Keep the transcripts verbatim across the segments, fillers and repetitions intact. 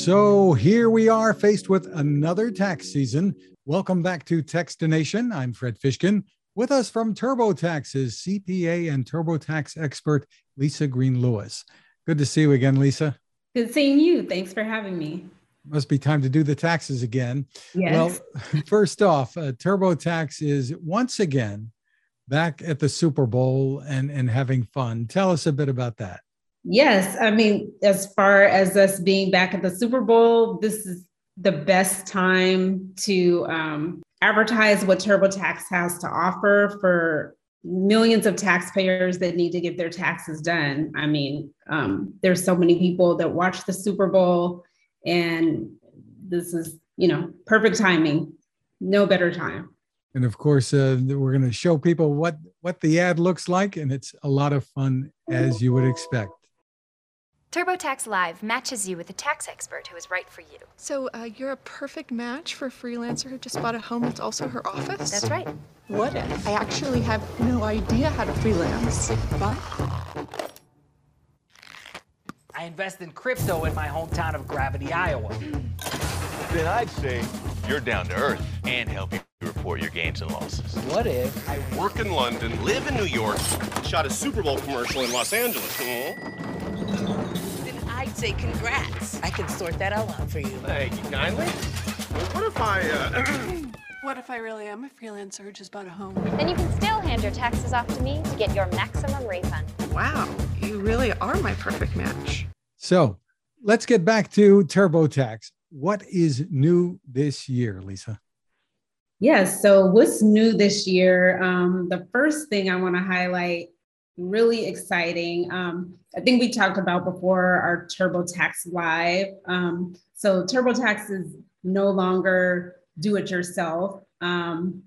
So here we are faced with another tax season. Welcome back to Taxdination. I'm Fred Fishkin. With us from TurboTax is C P A and TurboTax expert Lisa Green-Lewis. Good to see you again, Lisa. Good seeing you. Thanks for having me. Must be time to do the taxes again. Yes. Well, first off, uh, TurboTax is once again back at the Super Bowl and, and having fun. Tell us a bit about that. Yes. I mean, as far as us being back at the Super Bowl, this is the best time to um, advertise what TurboTax has to offer for millions of taxpayers that need to get their taxes done. I mean, um, there's so many people that watch the Super Bowl, and this is, you know, perfect timing. No better time. And of course, uh, we're going to show people what, what the ad looks like, and it's a lot of fun, as you would expect. TurboTax Live matches you with a tax expert who is right for you. So uh, you're a perfect match for a freelancer who just bought a home that's also her office? That's right. What if I actually have no idea how to freelance, but I invest in crypto in my hometown of Gravity, Iowa? Then I'd say you're down to earth and help you report your gains and losses. What if I work in London, live in New York, shot a Super Bowl commercial in Los Angeles? Mm-hmm. I'd say congrats. I can sort that all out for you. Thank you kindly. Well, what if I, uh... what if I really am a freelancer who just bought a home? Then you can still hand your taxes off to me to get your maximum refund. Wow, you really are my perfect match. So let's get back to TurboTax. What is new this year, Lisa? Yes, so what's new this year? Um, the first thing I want to highlight, really exciting. Um, I think we talked about before our TurboTax Live. Um, so TurboTax is no longer do it yourself. Um,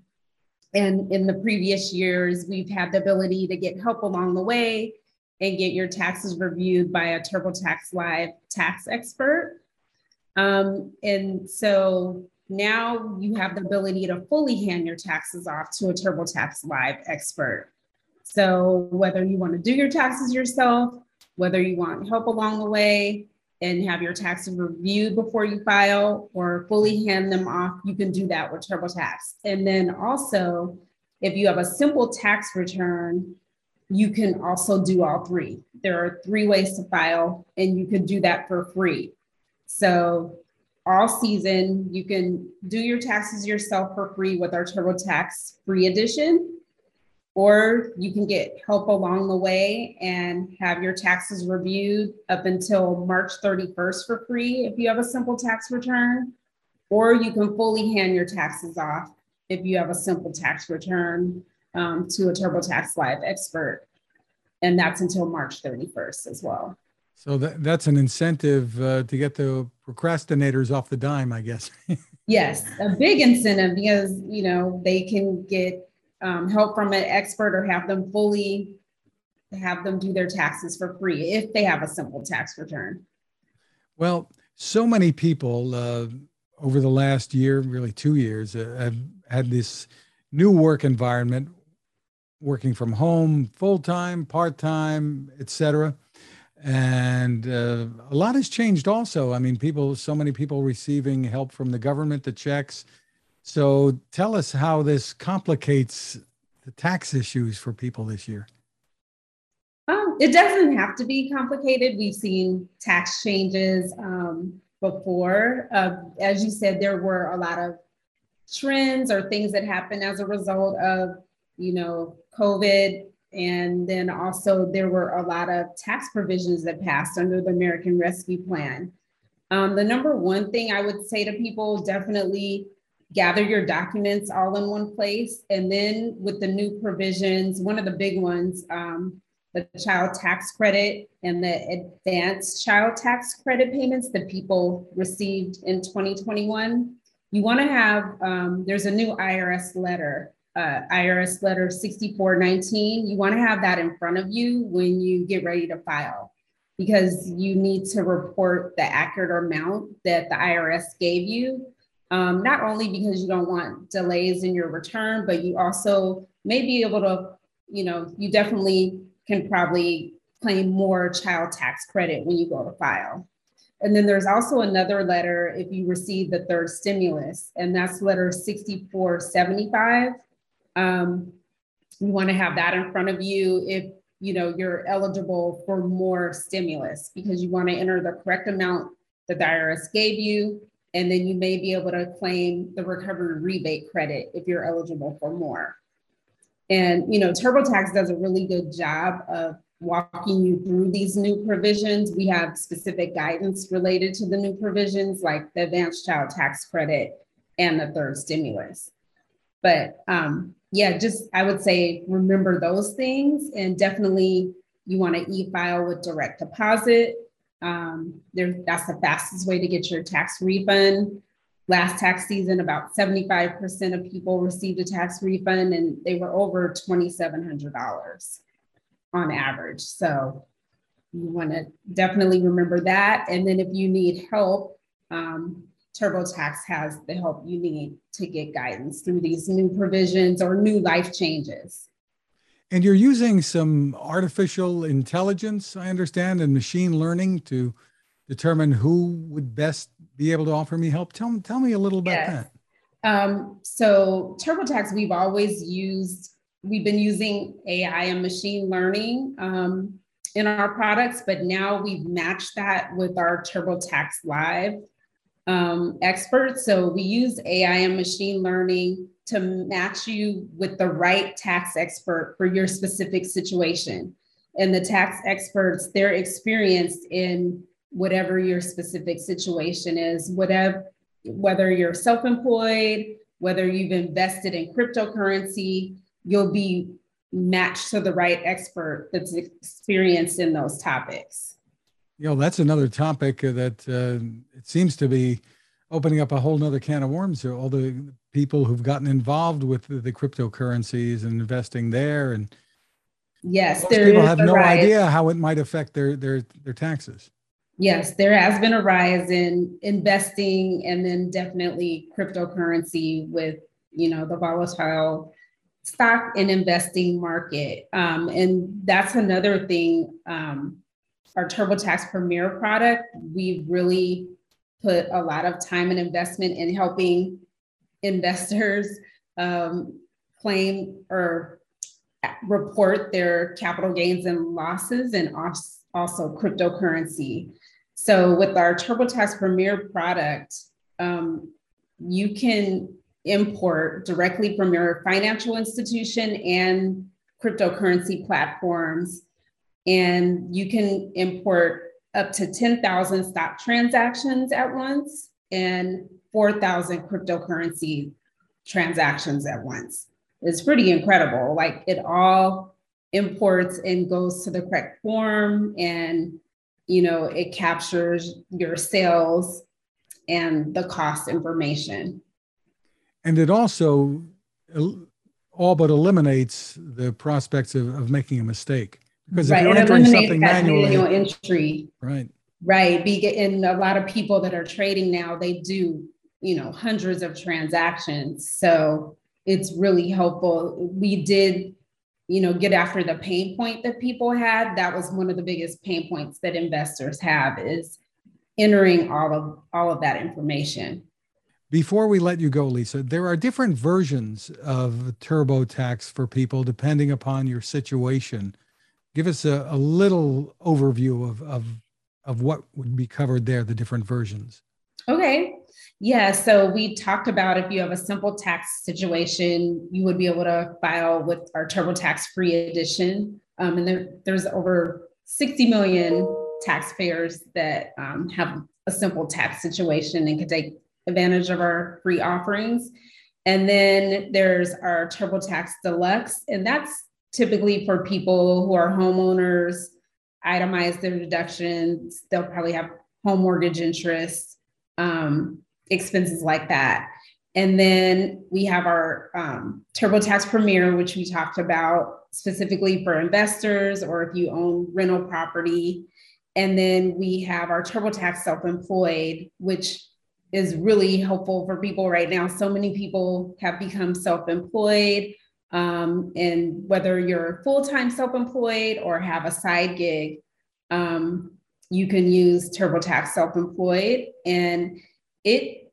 and in the previous years, we've had the ability to get help along the way and get your taxes reviewed by a TurboTax Live tax expert. Um, and so now you have the ability to fully hand your taxes off to a TurboTax Live expert. So whether you want to do your taxes yourself, whether you want help along the way and have your taxes reviewed before you file or fully hand them off, you can do that with TurboTax. And then also, if you have a simple tax return, you can also do all three. There are three ways to file, and you can do that for free. So all season, you can do your taxes yourself for free with our TurboTax Free Edition, or you can get help along the way and have your taxes reviewed up until March thirty-first for free if you have a simple tax return, or you can fully hand your taxes off if you have a simple tax return um, to a TurboTax Live expert. And that's until March thirty-first as well. So that, that's an incentive uh, to get the procrastinators off the dime, I guess. Yes, a big incentive, because, you know, they can get Um, help from an expert or have them fully have them do their taxes for free if they have a simple tax return. Well, so many people uh, over the last year, really two years, uh, have had this new work environment, working from home, full-time, part-time, et cetera. And uh, a lot has changed also. I mean, people, so many people receiving help from the government, the checks. So tell us how this complicates the tax issues for people this year. Um, it doesn't have to be complicated. We've seen tax changes um, before. Uh, as you said, there were a lot of trends or things that happened as a result of, you know, COVID. And then also there were a lot of tax provisions that passed under the American Rescue Plan. Um, the number one thing I would say to people, definitely gather your documents all in one place. And then with the new provisions, one of the big ones, um, the child tax credit and the advanced child tax credit payments that people received in twenty twenty-one, you wanna have, um, there's a new I R S letter, uh, I R S letter sixty-four nineteen. You wanna have that in front of you when you get ready to file, because you need to report the accurate amount that the I R S gave you. Um, not only because you don't want delays in your return, but you also may be able to, you know, you definitely can probably claim more child tax credit when you go to file. And then there's also another letter if you receive the third stimulus, and that's letter sixty-four seventy-five. Um, you want to have that in front of you if you know you're eligible for more stimulus, because you want to enter the correct amount that the I R S gave you, and then you may be able to claim the recovery rebate credit if you're eligible for more. And you know, TurboTax does a really good job of walking you through these new provisions. We have specific guidance related to the new provisions, like the advanced child tax credit and the third stimulus. But um, yeah, just I would say remember those things, and definitely you want to e-file with direct deposit. Um, there, that's the fastest way to get your tax refund. Last tax season, about seventy-five percent of people received a tax refund, and they were over twenty-seven hundred dollars. On average. So you want to definitely remember that. And then if you need help, um, TurboTax has the help you need to get guidance through these new provisions or new life changes. And you're using some artificial intelligence, I understand, and machine learning to determine who would best be able to offer me help. Tell, tell me a little about yes. that. Um, so TurboTax, we've always used We've been using A I and machine learning um, in our products, but now we've matched that with our TurboTax Live um, experts. So we use A I and machine learning to match you with the right tax expert for your specific situation. And the tax experts, they're experienced in whatever your specific situation is, whatever, whether you're self-employed, whether you've invested in cryptocurrency, you'll be matched to the right expert that's experienced in those topics. You know, that's another topic that uh, it seems to be opening up a whole nother can of worms here. All the people who've gotten involved with the, the cryptocurrencies and investing there, and yes, there people is have no rise. idea how it might affect their their their taxes. Yes, there has been a rise in investing, and then definitely cryptocurrency with you know the volatile stock and investing market. Um, and that's another thing, um, our TurboTax Premier product, we've really put a lot of time and investment in helping investors um, claim or report their capital gains and losses, and also cryptocurrency. So with our TurboTax Premier product, um, you can import directly from your financial institution and cryptocurrency platforms. And you can import up to ten thousand stock transactions at once and four thousand cryptocurrency transactions at once. It's pretty incredible. Like, it all imports and goes to the correct form, and, you know, it captures your sales and the cost information. And it also all but eliminates the prospects of, of making a mistake, because if right. you're entering something manually, manual entry, right, right. And a lot of people that are trading now, they do you know hundreds of transactions, so it's really helpful. We did you know get after the pain point that people had. That was one of the biggest pain points that investors have, is entering all of all of that information. Before we let you go, Lisa, there are different versions of TurboTax for people depending upon your situation. Give us a, a little overview of, of, of what would be covered there, the different versions. Okay. Yeah. So we talked about, if you have a simple tax situation, you would be able to file with our TurboTax Free Edition. Um, and there, there's over sixty million taxpayers that um, have a simple tax situation and can take advantage of our free offerings. And then there's our TurboTax Deluxe, and that's typically for people who are homeowners, itemize their deductions. They'll probably have home mortgage interest, um, expenses like that. And then we have our um, TurboTax Premier, which we talked about, specifically for investors or if you own rental property. And then we have our TurboTax Self-Employed, which is really helpful for people right now. So many people have become self-employed, um, and whether you're full-time self-employed or have a side gig, um, you can use TurboTax Self-Employed. And it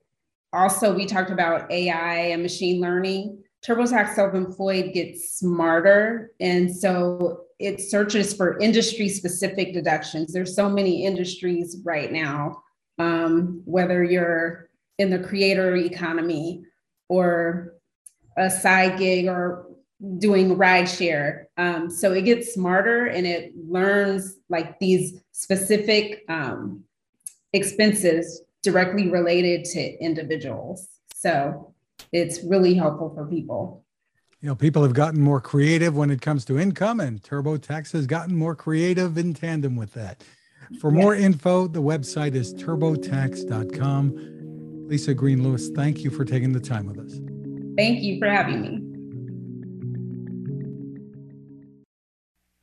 also, we talked about A I and machine learning. TurboTax Self-Employed gets smarter. And so it searches for industry-specific deductions. There's so many industries right now, um, whether you're in the creator economy or a side gig or doing rideshare. Um, so it gets smarter and it learns like these specific um, expenses directly related to individuals. So it's really helpful for people. You know, people have gotten more creative when it comes to income, and TurboTax has gotten more creative in tandem with that. For more yes. info, the website is turbotax dot com. Lisa Green-Lewis, thank you for taking the time with us. Thank you for having me.